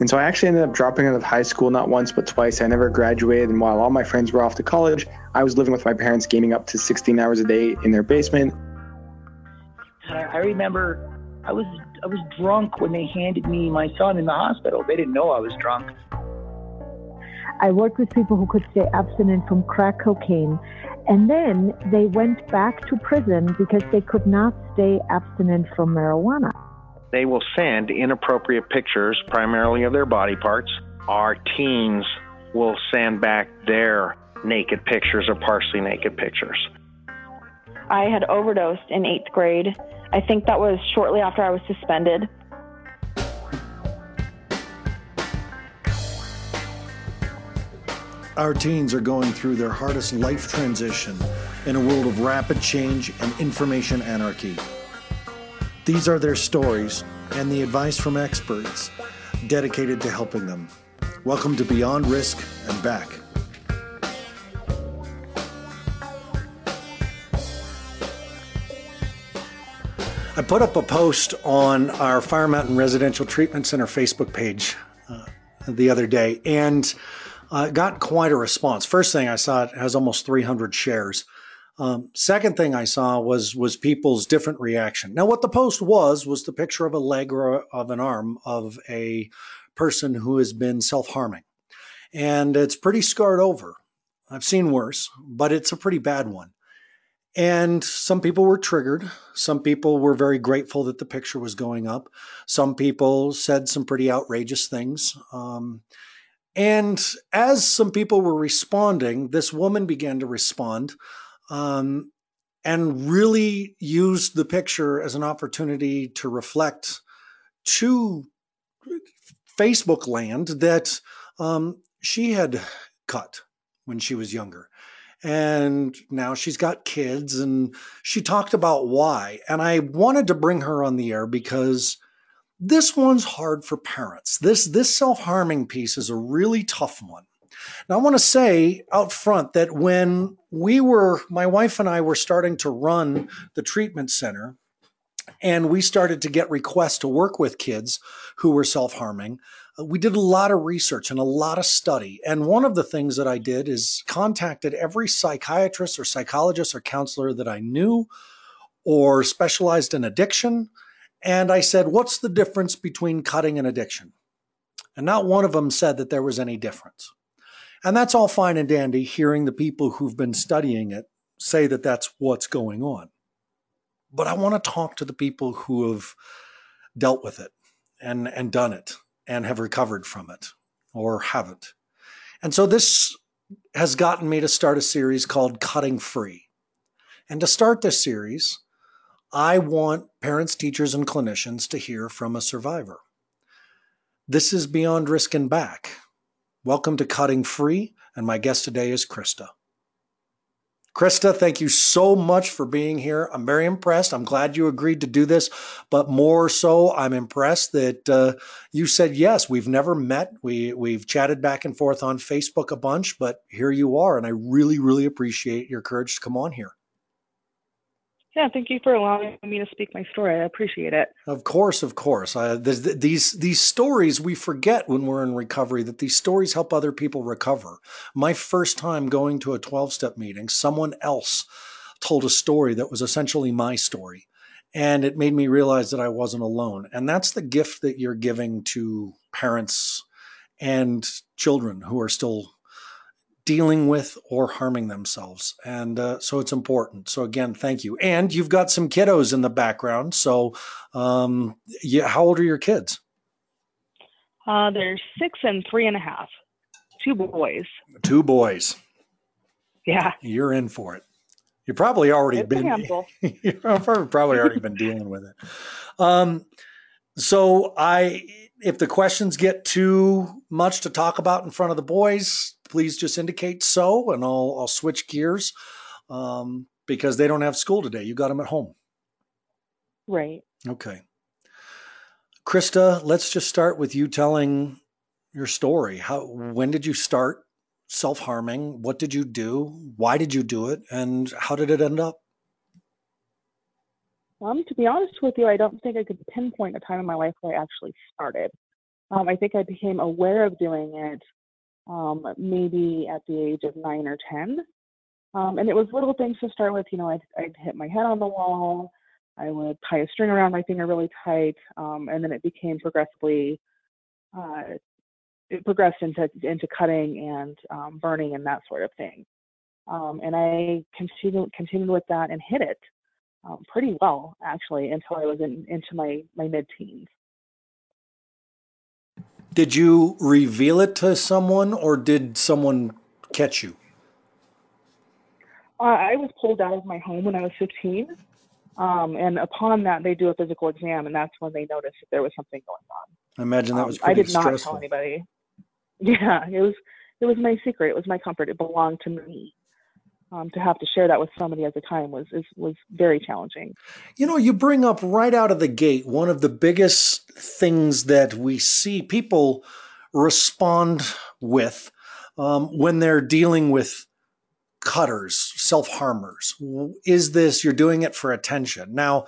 And so I actually ended up dropping out of high school not once but twice. I never graduated, and while all my friends were off to college, I was living with my parents, gaming up to 16 hours a day in their basement. I remember I was drunk when they handed me my son in the hospital. They didn't know I was drunk. I worked with people who could stay abstinent from crack cocaine, and then they went back to prison because they could not stay abstinent from marijuana. They will send inappropriate pictures, primarily of their body parts. Our teens will send back their naked pictures or partially naked pictures. I had overdosed in 8th grade. I think that was shortly after I was suspended. Our teens are going through their hardest life transition in a world of rapid change and information anarchy. These are their stories and the advice from experts dedicated to helping them. Welcome to Beyond Risk and Back. I put up a post on our Fire Mountain Residential Treatment Center Facebook page the other day, and got quite a response. First thing I saw, it has almost 300 shares. Second thing I saw was people's different reaction. Now, what the post was the picture of a leg or of an arm of a person who has been self-harming. And it's pretty scarred over. I've seen worse, but it's a pretty bad one. And some people were triggered. Some people were very grateful that the picture was going up. Some people said some pretty outrageous things. And as some people were responding, this woman began to respond and really used the picture as an opportunity to reflect to Facebook land that she had cut when she was younger. And now she's got kids, and she talked about why. And I wanted to bring her on the air because this one's hard for parents. This self-harming piece is a really tough one. Now, I want to say out front that when my wife and I were starting to run the treatment center, and we started to get requests to work with kids who were self-harming, we did a lot of research and a lot of study. And one of the things that I did is contacted every psychiatrist or psychologist or counselor that I knew or specialized in addiction. And I said, what's the difference between cutting and addiction? And not one of them said that there was any difference. And that's all fine and dandy, hearing the people who've been studying it say that that's what's going on. But I want to talk to the people who have dealt with it and done it, and have recovered from it or haven't. And so this has gotten me to start a series called Cutting Free. And to start this series, I want parents, teachers, and clinicians to hear from a survivor. This is Beyond Risk and Back. Welcome to Cutting Free, and my guest today is Krista. Krista, thank you so much for being here. I'm very impressed. I'm glad you agreed to do this, but more so, I'm impressed that you said yes. We've never met. We've chatted back and forth on Facebook a bunch, but here you are, and I really, really appreciate your courage to come on here. Yeah, thank you for allowing me to speak my story. I appreciate it. Of course, of course. These stories, we forget when we're in recovery that these stories help other people recover. My first time going to a 12-step meeting, someone else told a story that was essentially my story, and it made me realize that I wasn't alone. And that's the gift that you're giving to parents and children who are still dealing with or harming themselves. And so it's important. So again, thank you. And you've got some kiddos in the background. So how old are your kids? They're 6 and 3.5. 2 boys. 2 boys. Yeah. You're in for it. You've probably already been dealing with it. If the questions get too much to talk about in front of the boys, please just indicate so, and I'll switch gears because they don't have school today. You got them at home. Right. Okay. Krista, let's just start with you telling your story. When did you start self-harming? What did you do? Why did you do it? And how did it end up? To be honest with you, I don't think I could pinpoint a time in my life where I actually started. I think I became aware of doing it maybe at the age of 9 or 10. And it was little things to start with. You know, I'd hit my head on the wall. I would tie a string around my finger really tight. And then it became progressively, it progressed into cutting and burning and that sort of thing. And I continued with that and hit it pretty well, actually, until I was into my mid-teens. Did you reveal it to someone, or did someone catch you? I was pulled out of my home when I was 15. And upon that, they do a physical exam, and that's when they noticed that there was something going on. I imagine that was pretty stressful. I did not tell anybody. Yeah, it was my secret. It was my comfort. It belonged to me. To have to share that with somebody at the time was very challenging. You know, you bring up right out of the gate one of the biggest things that we see people respond with when they're dealing with cutters, self-harmers, is this, you're doing it for attention. Now,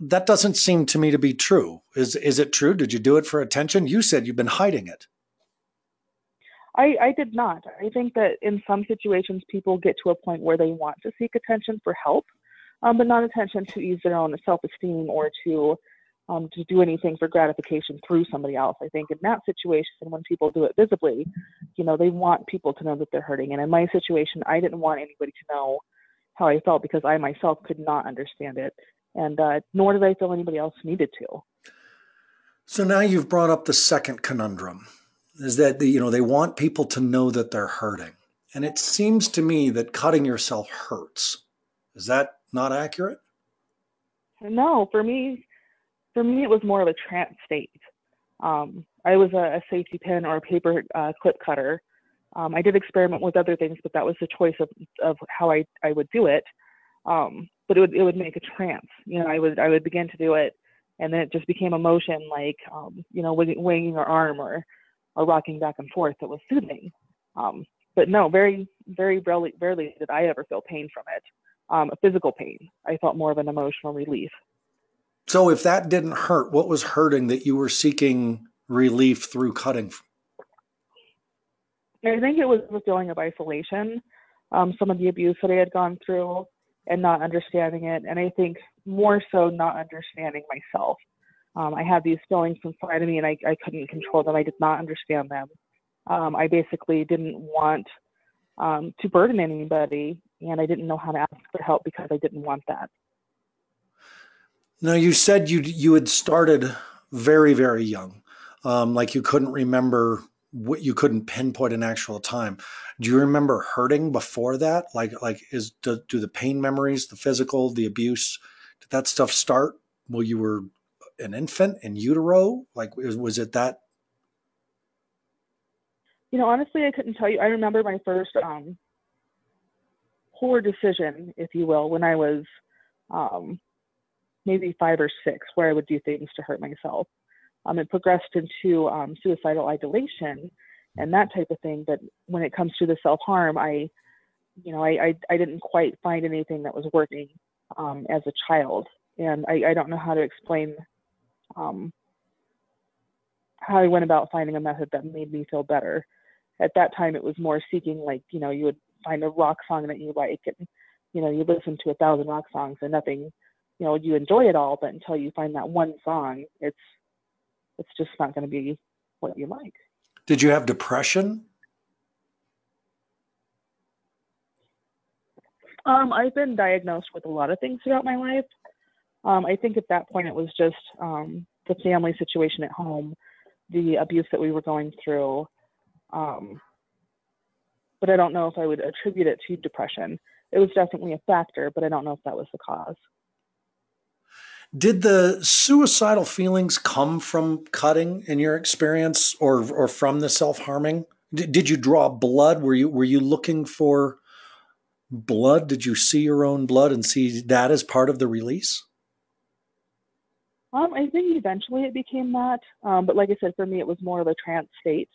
that doesn't seem to me to be true. Is it true? Did you do it for attention? You said you've been hiding it. I did not. I think that in some situations, people get to a point where they want to seek attention for help, but not attention to ease their own self-esteem or to do anything for gratification through somebody else. I think in that situation, when people do it visibly, you know, they want people to know that they're hurting. And in my situation, I didn't want anybody to know how I felt because I myself could not understand it. And nor did I feel anybody else needed to. So now you've brought up the second conundrum. Is that, you know, they want people to know that they're hurting. And it seems to me that cutting yourself hurts. Is that not accurate? No, for me, it was more of a trance state. I was a safety pin or a paper clip cutter. I did experiment with other things, but that was the choice of how I would do it. But it would make a trance. You know, I would begin to do it, and then it just became a motion, like, you know, winging your arm or rocking back and forth. That was soothing. But no, very, very rarely did I ever feel pain from it, a physical pain. I felt more of an emotional relief. So if that didn't hurt, what was hurting that you were seeking relief through cutting? I think it was the feeling of isolation, some of the abuse that I had gone through and not understanding it. And I think more so not understanding myself. I had these feelings inside of me, and I couldn't control them. I did not understand them. I basically didn't want to burden anybody, and I didn't know how to ask for help because I didn't want that. Now, you said you had started very, very young, like you couldn't remember, what you couldn't pinpoint an actual time. Do you remember hurting before that? Like do the pain memories, the physical, the abuse, did that stuff start while you were an infant in utero? Like, was it that? You know, honestly, I couldn't tell you. I remember my first poor decision, if you will, when I was maybe 5 or 6, where I would do things to hurt myself. It progressed into suicidal ideation and that type of thing. But when it comes to the self-harm, I didn't quite find anything that was working as a child. And I don't know how to explain how I went about finding a method that made me feel better. At that time, it was more seeking, like, you know, you would find a rock song that you like, and, you know, you listen to 1,000 rock songs and nothing, you know, you enjoy it all, but until you find that one song, it's just not going to be what you like. Did you have depression? I've been diagnosed with a lot of things throughout my life. I think at that point it was just the family situation at home, the abuse that we were going through. But I don't know if I would attribute it to depression. It was definitely a factor, but I don't know if that was the cause. Did the suicidal feelings come from cutting in your experience or from the self-harming? Did you draw blood? Were you looking for blood? Did you see your own blood and see that as part of the release? I think eventually it became that. But like I said, for me, it was more of a trance state.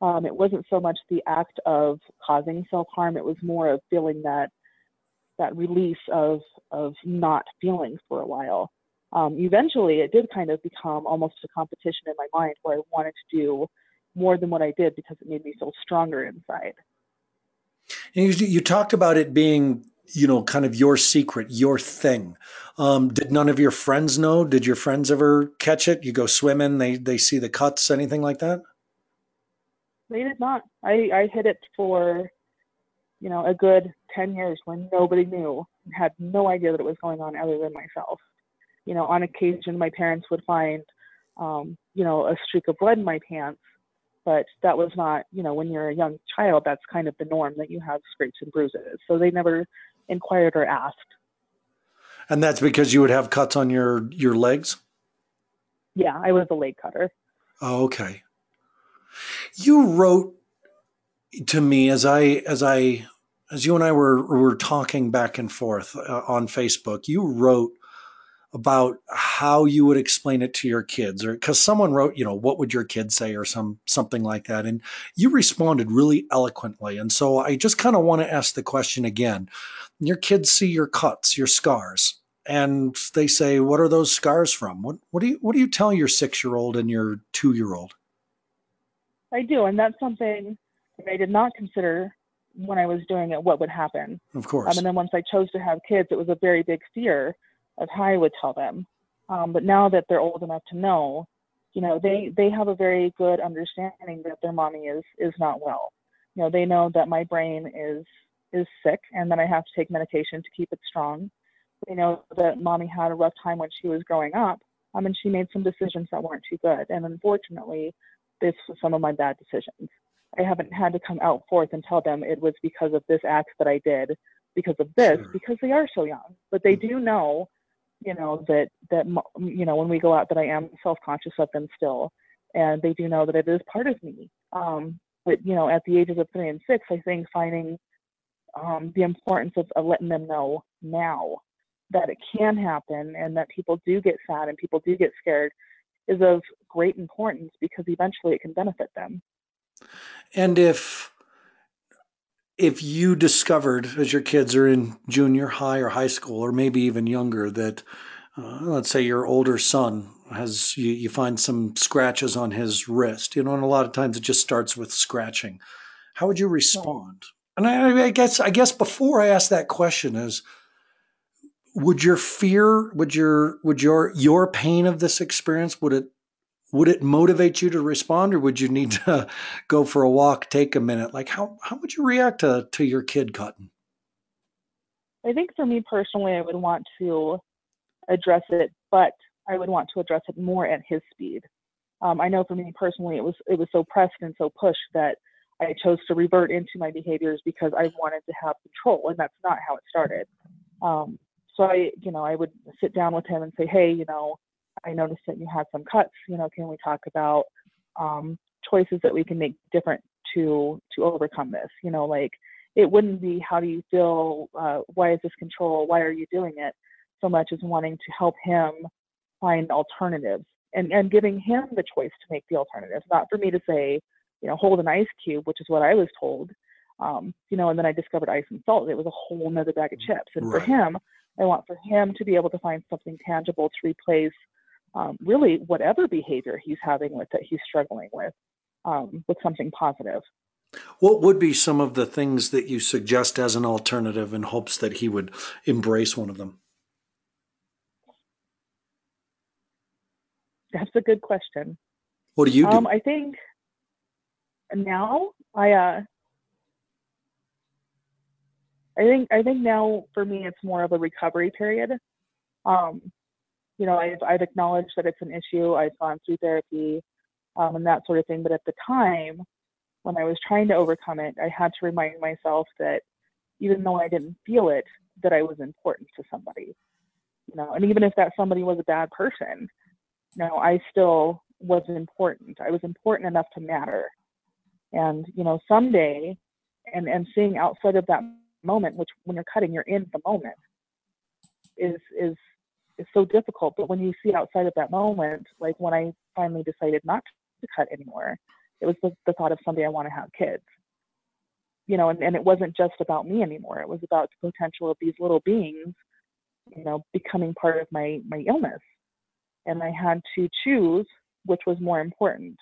It wasn't so much the act of causing self-harm. It was more of feeling that release of not feeling for a while. eventually it did kind of become almost a competition in my mind where I wanted to do more than what I did because it made me feel stronger inside. And you talked about it being, you know, kind of your secret, your thing. Did none of your friends know? Did your friends ever catch it? You go swimming, they see the cuts, anything like that? They did not. I hid it for, you know, a good 10 years when nobody knew, had no idea that it was going on other than myself. You know, on occasion, my parents would find, you know, a streak of blood in my pants, but that was not, you know, when you're a young child, that's kind of the norm that you have scrapes and bruises. So they never inquired or asked. And that's because you would have cuts on your legs? Yeah, I was a leg cutter. Oh, okay. You wrote to me as you and I were talking back and forth on Facebook. You wrote about how you would explain it to your kids, or because someone wrote, you know, what would your kids say, or something like that. And you responded really eloquently. And so I just kind of want to ask the question again. Your kids see your cuts, your scars, and they say, "What are those scars from?" What do you tell your 6-year-old and your 2-year-old? I do, and that's something that I did not consider when I was doing it, what would happen. Of course. And then once I chose to have kids, it was a very big fear of how I would tell them. But now that they're old enough to know, you know, they have a very good understanding that their mommy is not well. You know, they know that my brain is sick and that I have to take medication to keep it strong. They know that mommy had a rough time when she was growing up, and she made some decisions that weren't too good. And unfortunately, this was some of my bad decisions. I haven't had to come out forth and tell them it was because of this act that I did, because of this, sure, because they are so young. But they do know, you know, that you know, when we go out, that I am self-conscious of them still, and they do know that it is part of me. But you know, at the ages of 3 and 6, I think finding the importance of letting them know now that it can happen and that people do get sad and people do get scared is of great importance, because eventually it can benefit them. And if you discovered as your kids are in junior high or high school, or maybe even younger, that let's say your older son has, you find some scratches on his wrist, you know, and a lot of times it just starts with scratching. How would you respond? And I guess before I ask that question is, would your pain of this experience, would it motivate you to respond, or would you need to go for a walk, take a minute? Like how would you react to your kid cutting? I think for me personally, I would want to address it, but I would want to address it more at his speed. I know for me personally, it was so pressed and so pushed that I chose to revert into my behaviors because I wanted to have control, and that's not how it started. So I would sit down with him and say, "Hey, you know, I noticed that you had some cuts. You know, can we talk about choices that we can make different to overcome this? You know, like it wouldn't be how do you feel? Why is this control? Why are you doing it?" So much as wanting to help him find alternatives and giving him the choice to make the alternatives, not for me to say, you know, hold an ice cube, which is what I was told. You know, and then I discovered ice and salt. It was a whole nother bag of chips. And right. For him, I want for him to be able to find something tangible to replace. Really, whatever behavior he's having with that he's struggling with something positive. What would be some of the things that you suggest as an alternative in hopes that he would embrace one of them? That's a good question. What do you do? I think now I think now for me it's more of a recovery period. You know, I've acknowledged that it's an issue. I've gone through therapy and that sort of thing. But at the time, when I was trying to overcome it, I had to remind myself that even though I didn't feel it, that I was important to somebody. You know, and even if that somebody was a bad person, you know, I still was important. I was important enough to matter. And, you know, someday, and seeing outside of that moment, which when you're cutting, you're in the moment, is so difficult. But when you see outside of that moment, like when I finally decided not to cut anymore, it was the thought of someday I want to have kids, you know, and it wasn't just about me anymore. It was about the potential of these little beings, you know, becoming part of my illness. and I had to choose which was more important.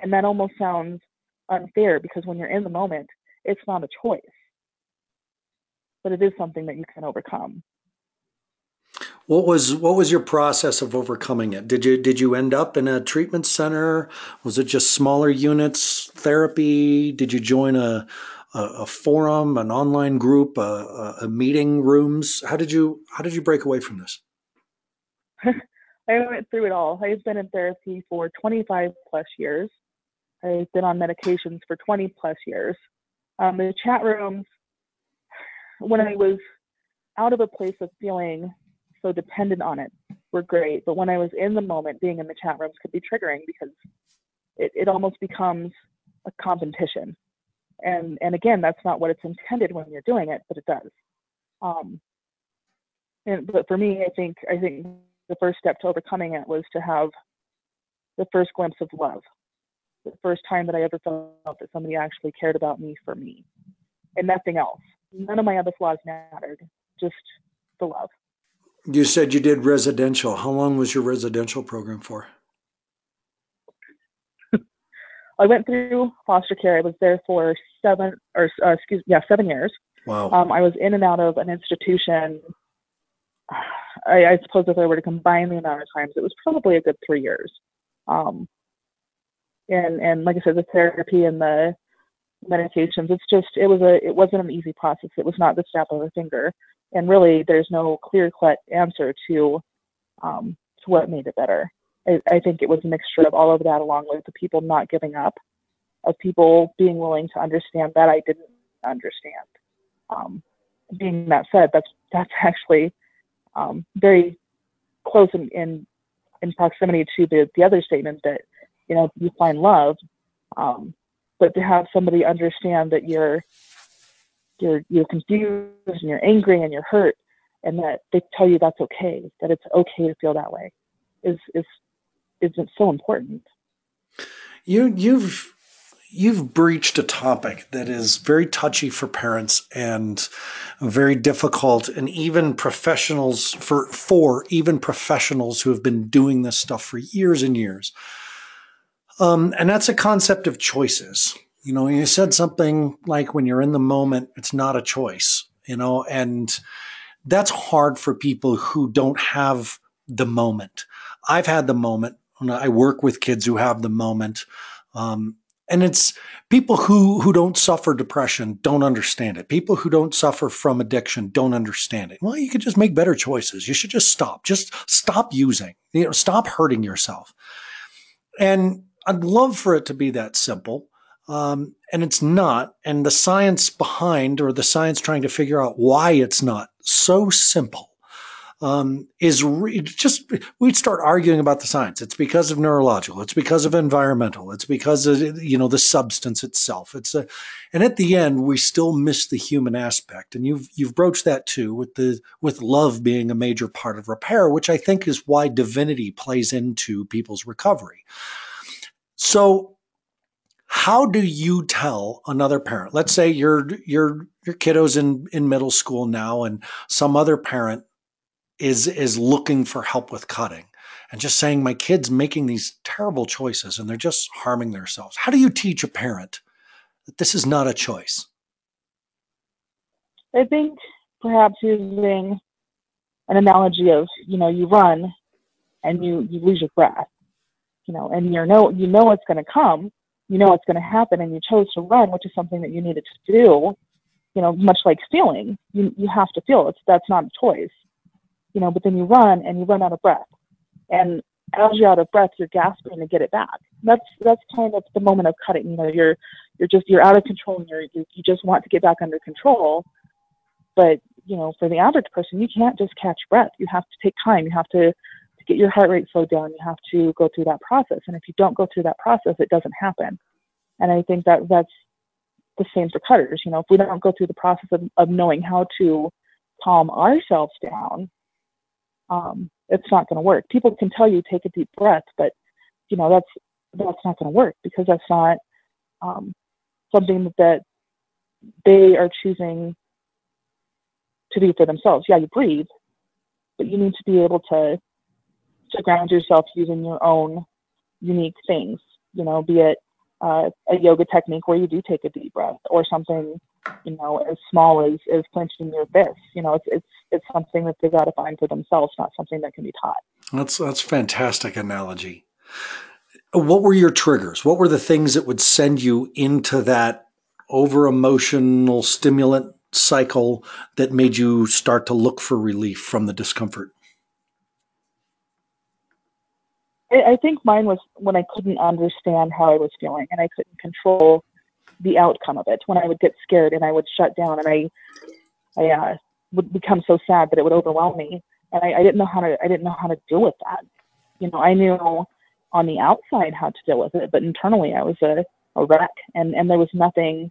And that almost sounds unfair, because when you're in the moment, it's not a choice, but it is something that you can overcome. What was your process of overcoming it? Did you end up in a treatment center? Was it just smaller units, therapy? Did you join a forum, an online group, a meeting rooms? How did you break away from this? I went through it all. I've been in therapy for 25 plus years. I've been on medications for 20 plus years. The chat rooms, when I was out of a place of feeling so dependent on it, were great. But when I was in the moment, being in the chat rooms could be triggering, because it almost becomes a competition. And again, that's not what it's intended when you're doing it, but it does. But for me, I think the first step to overcoming it was to have the first glimpse of love. The first time that I ever felt that somebody actually cared about me for me, and nothing else. None of my other flaws mattered, just the love. You said you did residential. How long was your residential program for? I went through foster care. I was there for 7 years. Wow. I was in and out of an institution. I suppose if I were to combine the amount of times, it was probably a good 3 years. And like I said, the therapy and the medications, it wasn't an easy process. It was not the snap of a finger. And really, there's no clear-cut answer to what made it better. I think it was a mixture of all of that, along with the people not giving up, of people being willing to understand that I didn't understand. Being that said, that's actually very close in proximity to the other statement that, you know, you find love, but to have somebody understand that you're confused and you're angry and you're hurt, and that they tell you that's okay, that it's okay to feel that way, is so important. You've breached a topic that is very touchy for parents and very difficult, and even professionals for even professionals who have been doing this stuff for years and years. And that's a concept of choices. You know, you said something like, when you're in the moment, it's not a choice, you know, and that's hard for people who don't have the moment. I've had the moment, and I work with kids who have the moment. And it's people who don't suffer depression don't understand it. People who don't suffer from addiction don't understand it. Well, you could just make better choices. You should just stop using, you know, stop hurting yourself. And I'd love for it to be that simple, and it's not. And the science behind, or the science trying to figure out why it's not so simple, we'd start arguing about the science. It's because of neurological. It's because of environmental. It's because of, you know, the substance itself. And at the end, we still miss the human aspect. And you've broached that too, with love being a major part of repair, which I think is why divinity plays into people's recovery. So how do you tell another parent? Let's say your kiddo's in middle school now, and some other parent is looking for help with cutting and just saying, my kid's making these terrible choices and they're just harming themselves. How do you teach a parent that this is not a choice? I think perhaps using an analogy of, you know, you run and you lose your breath. You know, and you know it's going to come, you know it's going to happen, and you chose to run, which is something that you needed to do. You know, much like feeling, you have to feel. That's not a choice. You know, but then you run and you run out of breath, and as you're out of breath, you're gasping to get it back. That's kind of the moment of cutting. You know, you're out of control, and you just want to get back under control. But you know, for the average person, you can't just catch breath. You have to take time. You have to get your heart rate slowed down. You have to go through that process, and if you don't go through that process, it doesn't happen. And I think that's the same for cutters. You know, if we don't go through the process of knowing how to calm ourselves down, it's not going to work. People can tell you take a deep breath, but you know that's not going to work, because that's not something that they are choosing to do for themselves. Yeah, you breathe, but you need to be able to to ground yourself using your own unique things, you know, be it a yoga technique where you do take a deep breath, or something, you know, as small as clenching your fist. You know, it's something that they've got to find for themselves, not something that can be taught. That's fantastic analogy. What were your triggers? What were the things that would send you into that over-emotional stimulant cycle that made you start to look for relief from the discomfort? I think mine was when I couldn't understand how I was feeling and I couldn't control the outcome of it. When I would get scared and I would shut down and I would become so sad that it would overwhelm me, and I didn't know how to deal with that. You know, I knew on the outside how to deal with it, but internally I was a wreck, and there was nothing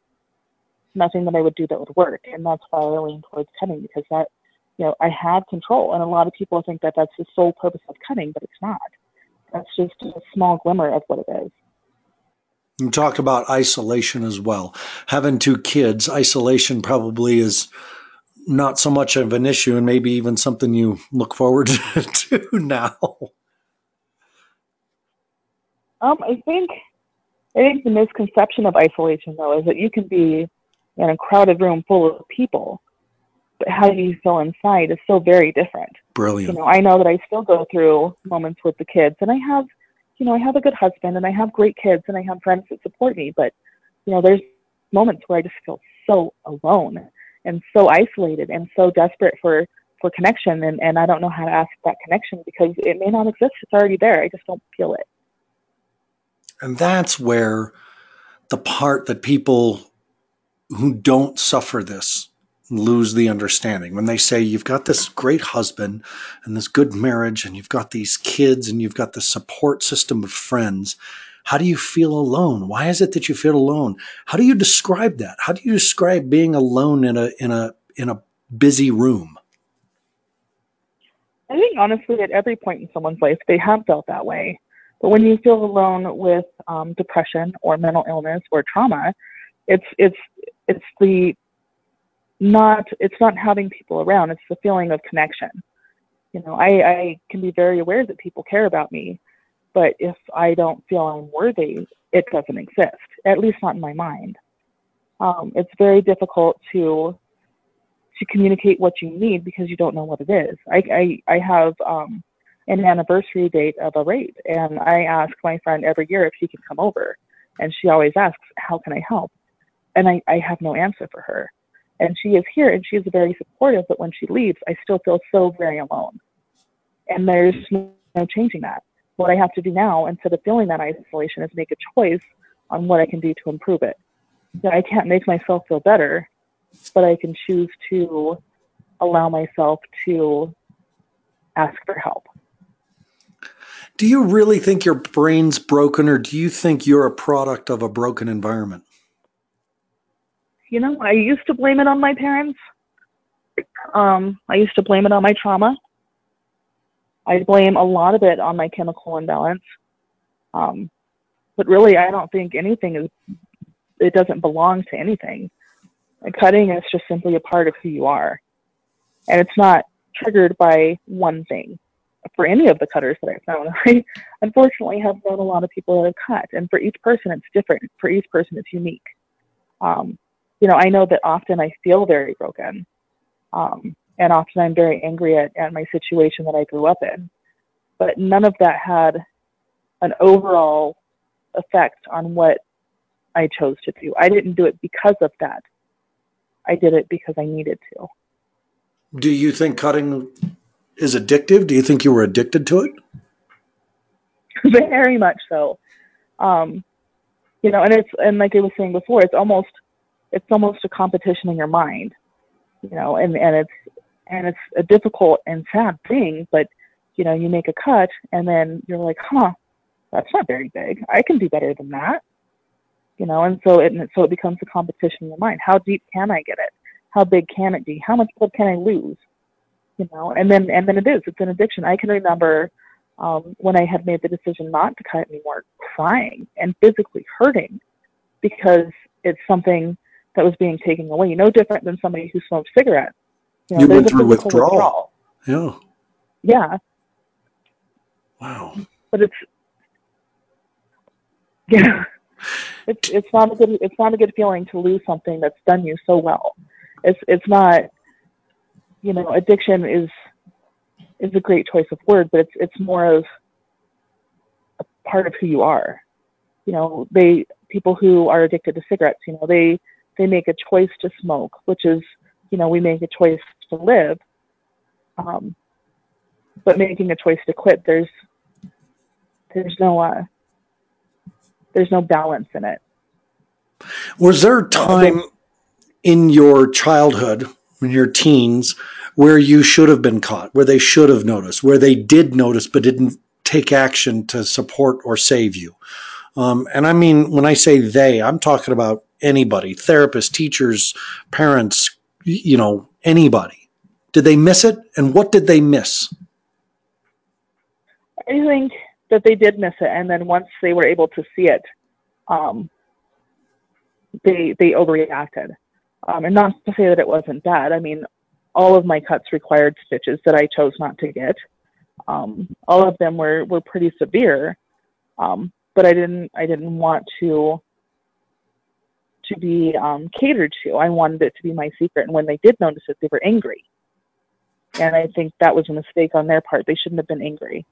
that I would do that would work, and that's why I leaned towards cutting, because that, you know, I had control, and a lot of people think that that's the sole purpose of cutting, but it's not. That's just a small glimmer of what it is. You talked about isolation as well. Having two kids, isolation probably is not so much of an issue, and maybe even something you look forward to now. I think the misconception of isolation, though, is that you can be in a crowded room full of people, but how you feel inside is so very different. Brilliant. You know, I know that I still go through moments with the kids, and I have a good husband, and I have great kids, and I have friends that support me, but, you know, there's moments where I just feel so alone and so isolated and so desperate for connection, and I don't know how to ask that connection because it may not exist. It's already there. I just don't feel it. And that's where the part that people who don't suffer this lose the understanding. When they say you've got this great husband and this good marriage and you've got these kids and you've got the support system of friends, how do you feel alone? Why is it that you feel alone? How do you describe that? How do you describe being alone in a busy room? I think honestly at every point in someone's life they have felt that way. But when you feel alone with depression or mental illness or trauma, it's not having people around. It's the feeling of connection. You know, I can be very aware that people care about me, but if I don't feel I'm worthy, it doesn't exist, at least not in my mind. It's very difficult to communicate what you need because you don't know what it is. I have an anniversary date of a rape, and I ask my friend every year if she can come over, and she always asks, how can I help? And I have no answer for her. And she is here, and she is very supportive, but when she leaves, I still feel so very alone. And there's no changing that. What I have to do now, instead of feeling that isolation, is make a choice on what I can do to improve it. So I can't make myself feel better, but I can choose to allow myself to ask for help. Do you really think your brain's broken, or do you think you're a product of a broken environment? You know, I used to blame it on my parents. I used to blame it on my trauma. I blame a lot of it on my chemical imbalance. But really, I don't think anything it doesn't belong to anything. Cutting is just simply a part of who you are. And it's not triggered by one thing. For any of the cutters that I've known, I unfortunately have known a lot of people that have cut, and for each person it's different. For each person it's unique. You know, I know that often I feel very broken, and often I'm very angry at my situation that I grew up in, but none of that had an overall effect on what I chose to do. I didn't do it because of that. I did it because I needed to. Do you think cutting is addictive? Do you think you were addicted to it? Very much so. You know, and like I was saying before, it's almost a competition in your mind. You know, and it's a difficult and sad thing, but you know, you make a cut and then you're like, huh, that's not very big. I can do better than that. You know, and so it becomes a competition in your mind. How deep can I get it? How big can it be? How much blood can I lose? You know, and then it is. It's an addiction. I can remember when I had made the decision not to cut anymore, crying and physically hurting because it's something that was being taken away. No different than somebody who smoked cigarettes. You know, you went through withdrawal. Yeah. Wow. But it's, yeah, it's not a good feeling to lose something that's done you so well. It's not, you know, addiction is a great choice of word, but it's more of a part of who you are. You know, people who are addicted to cigarettes, you know, they make a choice to smoke, which is, you know, we make a choice to live. But making a choice to quit, there's no balance in it. Was there a time in your childhood, in your teens, where you should have been caught, where they should have noticed, where they did notice but didn't take action to support or save you? And I mean, when I say they, I'm talking about anybody, therapists, teachers, parents, you know, anybody. Did they miss it? And what did they miss? I think that they did miss it. And then once they were able to see it, they overreacted. And not to say that it wasn't bad. I mean, all of my cuts required stitches that I chose not to get. All of them were pretty severe. But I didn't want to be catered to. I wanted it to be my secret. And when they did notice it, they were angry. And I think that was a mistake on their part. They shouldn't have been angry.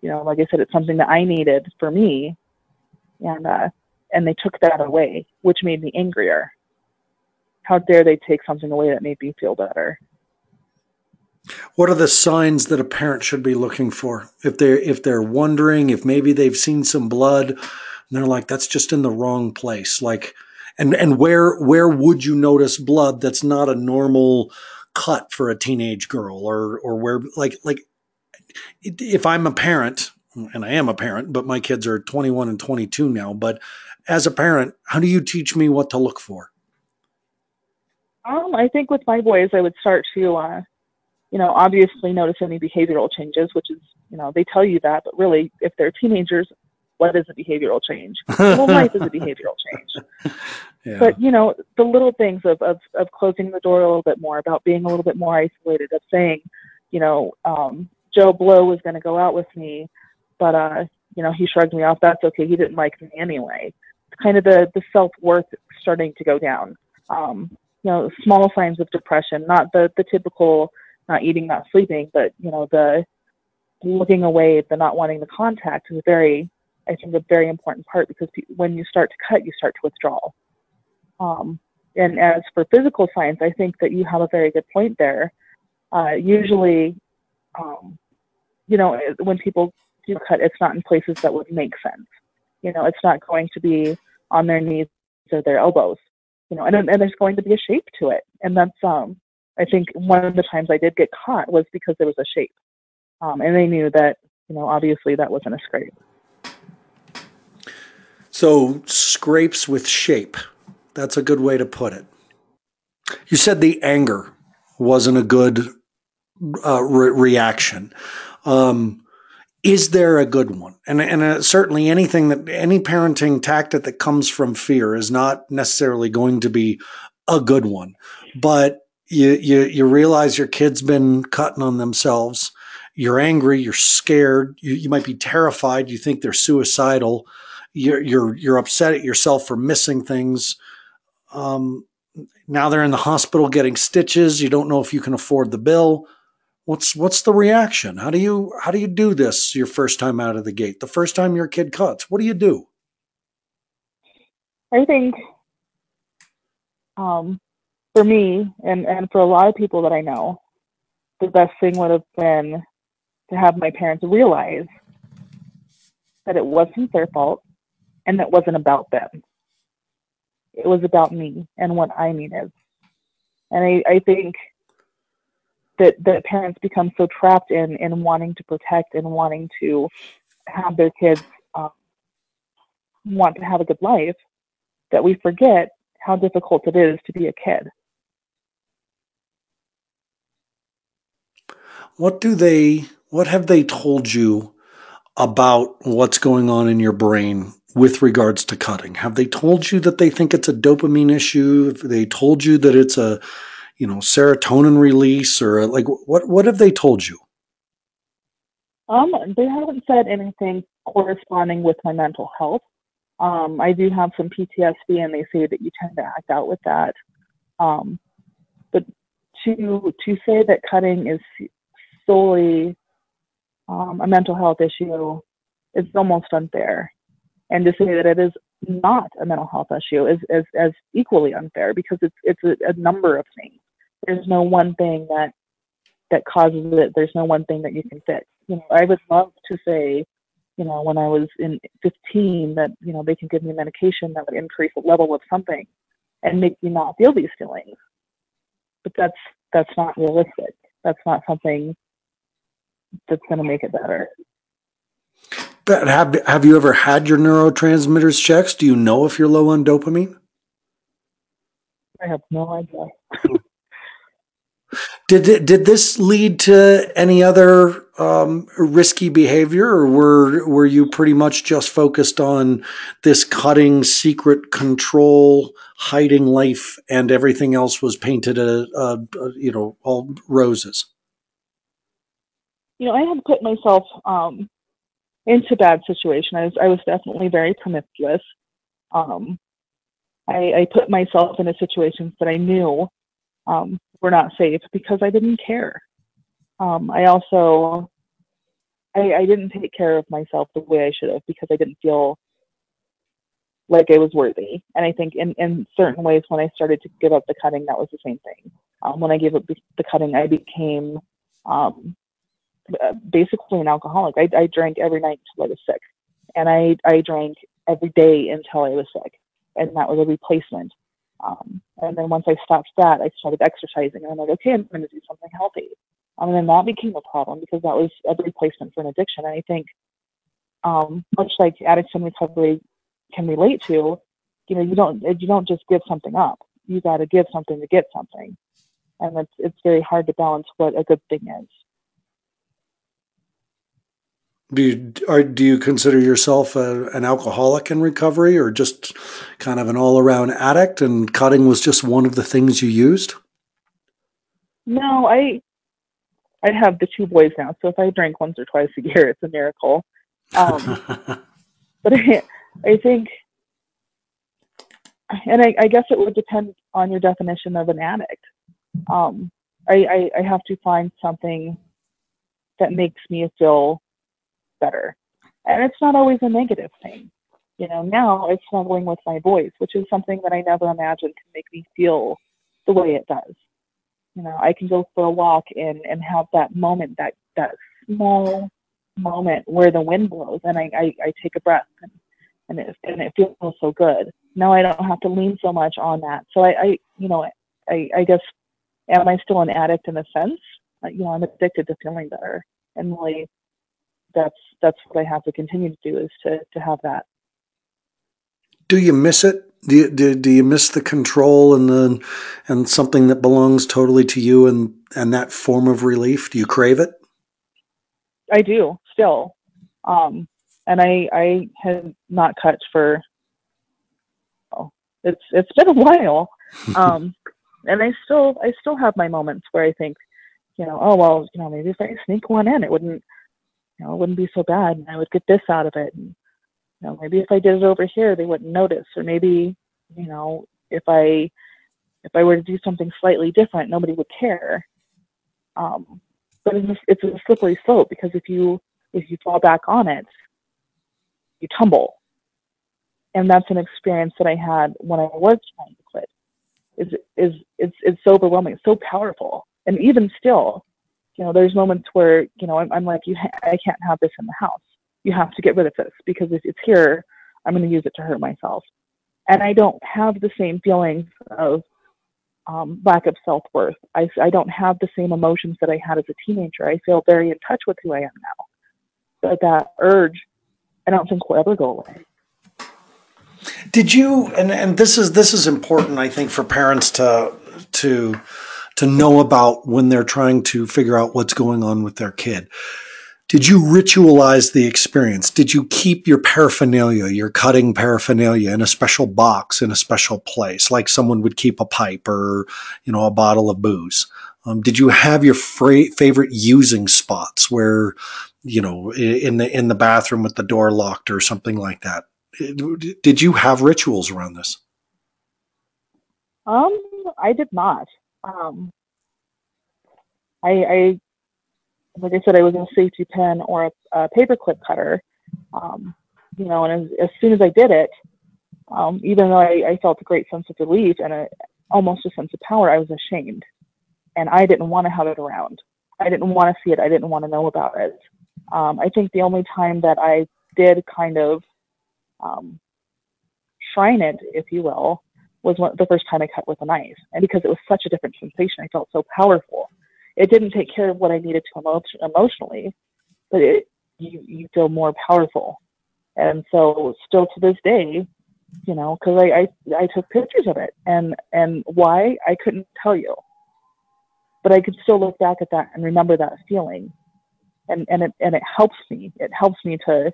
You know, like I said, it's something that I needed for me. And they took that away, which made me angrier. How dare they take something away that made me feel better? What are the signs that a parent should be looking for? If they're wondering, if maybe they've seen some blood and they're like, that's just in the wrong place. Like, and where would you notice blood that's not a normal cut for a teenage girl, or where, like if I'm a parent, and I am a parent, but my kids are 21 and 22 now, but as a parent, how do you teach me what to look for? I think with my boys, I would start to, you know, obviously notice any behavioral changes, which is, you know, they tell you that, but really, if they're teenagers, what is a behavioral change? Well, life is a behavioral change. Yeah. But, you know, the little things of closing the door a little bit more, about being a little bit more isolated, of saying, you know, Joe Blow was going to go out with me, but, you know, he shrugged me off. That's okay. He didn't like me anyway. It's kind of the self-worth starting to go down. You know, small signs of depression, not the typical not eating, not sleeping, but, you know, the looking away, the not wanting the contact is a very important part, because when you start to cut, you start to withdraw. And as for physical signs, I think that you have a very good point there. Usually, you know, when people do cut, it's not in places that would make sense. You know, it's not going to be on their knees or their elbows. You know, and there's going to be a shape to it. And that's, I think one of the times I did get caught was because there was a shape. And they knew that, you know, obviously that wasn't a scrape. So scrapes with shape, that's a good way to put it. You said the anger wasn't a good reaction. Is there a good one? And certainly anything that any parenting tactic that comes from fear is not necessarily going to be a good one. But you realize your kid's been cutting on themselves. You're angry. You're scared. You might be terrified. You think they're suicidal. You're upset at yourself for missing things. Now they're in the hospital getting stitches. You don't know if you can afford the bill. What's the reaction? How do you do this your first time out of the gate? The first time your kid cuts, what do you do? I think for me and for a lot of people that I know, the best thing would have been to have my parents realize that it wasn't their fault and that it wasn't about them. It was about me and what I needed. And I think that parents become so trapped in wanting to protect and wanting to have their kids want to have a good life, that we forget how difficult it is to be a kid. What have they told you about what's going on in your brain with regards to cutting? Have they told you that they think it's a dopamine issue? Have they told you that it's a, you know, serotonin release, or like what have they told you? They haven't said anything corresponding with my mental health. I do have some PTSD, and they say that you tend to act out with that. But to say that cutting is solely a mental health issue is almost unfair. And to say that it is not a mental health issue is equally unfair, because it's a number of things. There's no one thing that causes it. There's no one thing that you can fix. You know, I would love to say, you know, when I was in 15, that, you know, they can give me medication that would increase the level of something and make me not feel these feelings. But that's not realistic. That's not something that's going to make it better. But have you ever had your neurotransmitters checked? Do you know if you're low on dopamine? I have no idea. Did this lead to any other risky behavior, or were you pretty much just focused on this cutting, secret control, hiding life, and everything else was painted all roses? You know, I had put myself into bad situation. I was definitely very promiscuous. I put myself into situations that I knew were not safe because I didn't care. I didn't take care of myself the way I should have, because I didn't feel like I was worthy. And I think in certain ways, when I started to give up the cutting, that was the same thing. When I gave up the cutting, I became basically an alcoholic. I drank every night until I was sick. And I drank every day until I was sick. And that was a replacement. And then once I stopped that, I started exercising, and I'm like, okay, I'm going to do something healthy. And then that became a problem, because that was a replacement for an addiction. And I think, much like addicts in recovery can relate to, you know, you don't just give something up. You got to give something to get something. And it's very hard to balance what a good thing is. Do you consider yourself an alcoholic in recovery, or just kind of an all-around addict, and cutting was just one of the things you used? No, I have the two boys now, so if I drink once or twice a year, it's a miracle. But I think, and I guess it would depend on your definition of an addict. I have to find something that makes me feel better. And it's not always a negative thing. You know, now it's snuggling with my boys, which is something that I never imagined could make me feel the way it does. You know, I can go for a walk and have that moment, that small moment where the wind blows, and I take a breath, and it feels so good. Now I don't have to lean so much on that. So I guess, am I still an addict in a sense? You know, I'm addicted to feeling better, and really, that's what I have to continue to do, is to have that. Do you miss it? Do you miss the control and something that belongs totally to you and that form of relief? Do you crave it? I do still. And I have not cut for, it's been a while. And I still have my moments where I think, you know, oh, well, you know, maybe if I sneak one in, it wouldn't be so bad, and I would get this out of it. And, you know, maybe if I did it over here, they wouldn't notice, or maybe, you know, if I were to do something slightly different, nobody would care. But it's a slippery slope, because if you fall back on it, you tumble, and that's an experience that I had when I was trying to quit. It's so overwhelming, it's so powerful, and even still. You know, there's moments where, you know, I'm like, I can't have this in the house. You have to get rid of this, because if it's here, I'm going to use it to hurt myself. And I don't have the same feelings of lack of self-worth. I don't have the same emotions that I had as a teenager. I feel very in touch with who I am now. But that urge, I don't think, will ever go away. Did you, and this is important, I think, for parents to know about when they're trying to figure out what's going on with their kid. Did you ritualize the experience? Did you keep your paraphernalia, your cutting paraphernalia, in a special box, in a special place, like someone would keep a pipe or, you know, a bottle of booze? Did you have your favorite using spots where you know, in the bathroom with the door locked or something like that. Did you have rituals around this? I did not. I like I said, I was in a safety pin or a paperclip cutter, you know, and as soon as I did it, even though I felt a great sense of relief and almost a sense of power, I was ashamed. And I didn't want to have it around. I didn't want to see it. I didn't want to know about it. I think the only time that I did kind of shrine it, if you will, was the first time I cut with a knife. And because it was such a different sensation, I felt so powerful. It didn't take care of what I needed to emotionally, but you feel more powerful. And so still to this day, you know, because I took pictures of it, and why, I couldn't tell you. But I could still look back at that and remember that feeling, and it helps me. It helps me to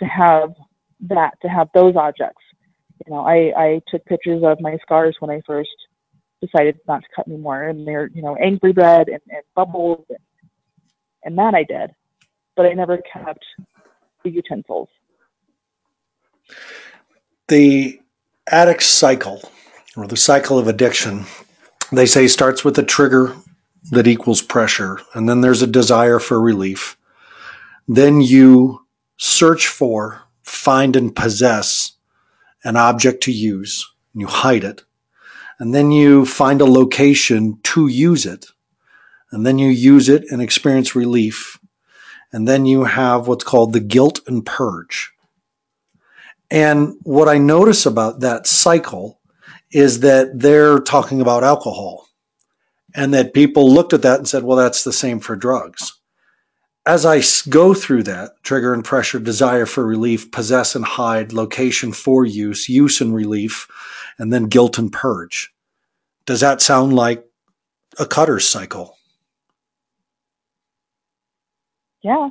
have those objects. You know, I took pictures of my scars when I first decided not to cut anymore, and they're, you know, angry red and bubbles, and that I did, but I never kept the utensils. The addict cycle, or the cycle of addiction, they say starts with a trigger that equals pressure, and then there's a desire for relief. Then you search for, find, and possess an object to use, and you hide it. And then you find a location to use it. And then you use it and experience relief. And then you have what's called the guilt and purge. And what I notice about that cycle is that they're talking about alcohol, and that people looked at that and said, well, that's the same for drugs. As I go through that, trigger and pressure, desire for relief, possess and hide, location for use, use and relief, and then guilt and purge. Does that sound like a cutter's cycle? Yeah,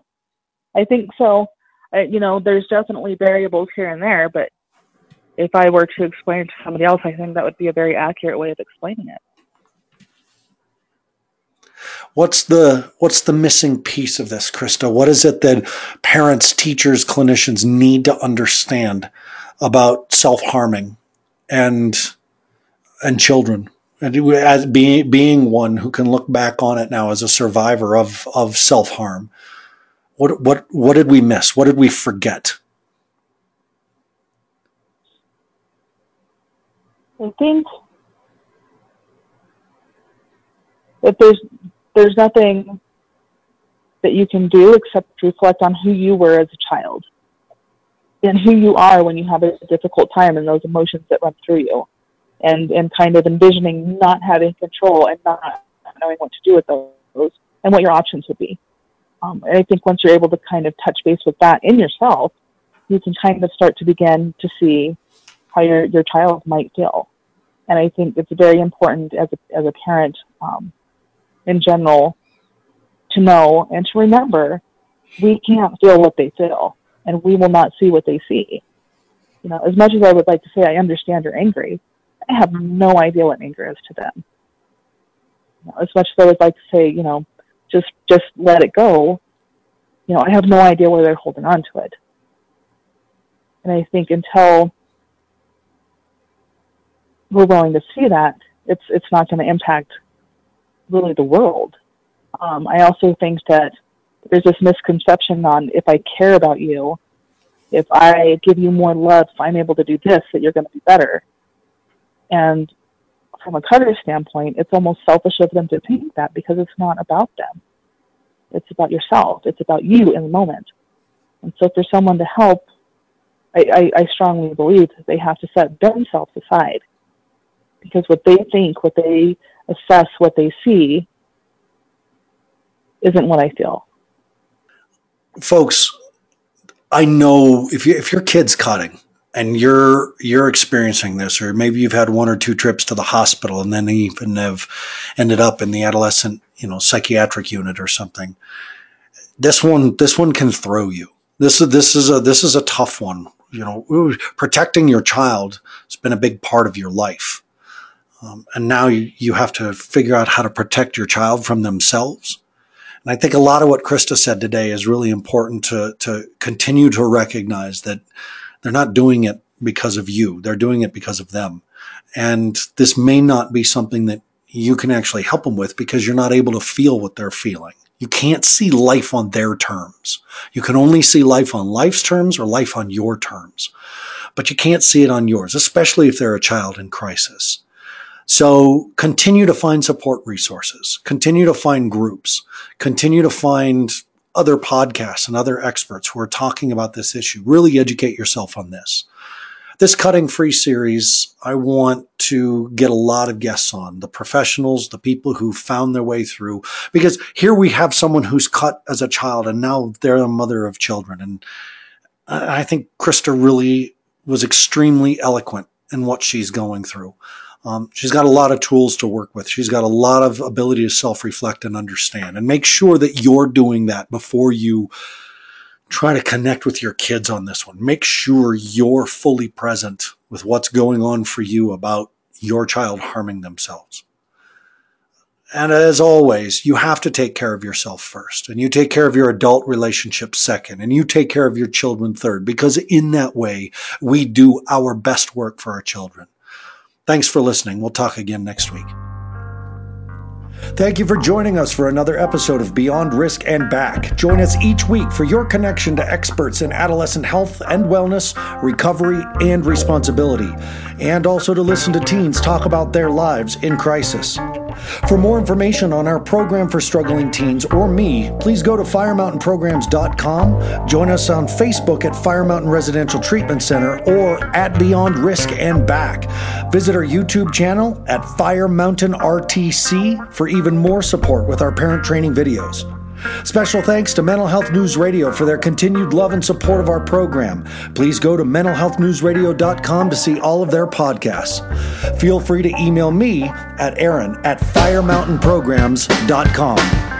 I think so. You know, there's definitely variables here and there, but if I were to explain it to somebody else, I think that would be a very accurate way of explaining it. What's the missing piece of this, Krista? What is it that parents, teachers, clinicians need to understand about self-harming and children? And as being one who can look back on it now as a survivor of self-harm, what did we miss? What did we forget? I think that there's nothing that you can do except reflect on who you were as a child and who you are when you have a difficult time and those emotions that run through you, and kind of envisioning not having control and not knowing what to do with those and what your options would be. And I think once you're able to kind of touch base with that in yourself, you can kind of start to begin to see how your child might feel. And I think it's very important as a parent, in general, to know and to remember we can't feel what they feel, and we will not see what they see. You know, as much as I would like to say I understand you're angry, I have no idea what anger is to them. You know, as much as I would like to say, you know, just let it go, you know, I have no idea why they're holding on to it. And I think until we're willing to see that, it's not going to impact really the world. I also think that there's this misconception on, if I care about you, if I give you more love, if I'm able to do this, that you're going to be better. And from a cutter standpoint, it's almost selfish of them to think that, because it's not about them. It's about yourself. It's about you in the moment. And so for someone to help, I strongly believe that they have to set themselves aside. Because what they think, what they assess, what they see isn't what I feel. Folks, I know if your kid's cutting and you're experiencing this, or maybe you've had one or two trips to the hospital and then even have ended up in the adolescent, you know, psychiatric unit or something, this one can throw you. This is a tough one. You know, protecting your child has been a big part of your life. And now you have to figure out how to protect your child from themselves. I think a lot of what Krista said today is really important to continue to recognize that they're not doing it because of you. They're doing it because of them. And this may not be something that you can actually help them with because you're not able to feel what they're feeling. You can't see life on their terms. You can only see life on life's terms or life on your terms. But you can't see it on yours, especially if they're a child in crisis. So continue to find support resources. Continue to find groups. Continue to find other podcasts and other experts who are talking about this issue. Really educate yourself on this. This Cutting Free series, I want to get a lot of guests on, the professionals, the people who found their way through, because here we have someone who's cut as a child and now they're a mother of children. And I think Krista really was extremely eloquent in what she's going through. She's got a lot of tools to work with. She's got a lot of ability to self-reflect and understand, and make sure that you're doing that before you try to connect with your kids on this one. Make sure you're fully present with what's going on for you about your child harming themselves. And as always, you have to take care of yourself first, and you take care of your adult relationship second, and you take care of your children third, because in that way, we do our best work for our children. Thanks for listening. We'll talk again next week. Thank you for joining us for another episode of Beyond Risk and Back. Join us each week for your connection to experts in adolescent health and wellness, recovery, and responsibility, and also to listen to teens talk about their lives in crisis. For more information on our program for struggling teens or me, please go to firemountainprograms.com, join us on Facebook at Fire Mountain Residential Treatment Center or at Beyond Risk and Back. Visit our YouTube channel at Fire Mountain RTC for even more support with our parent training videos. Special thanks to Mental Health News Radio for their continued love and support of our program. Please go to mentalhealthnewsradio.com to see all of their podcasts. Feel free to email me at Aaron at firemountainprograms.com.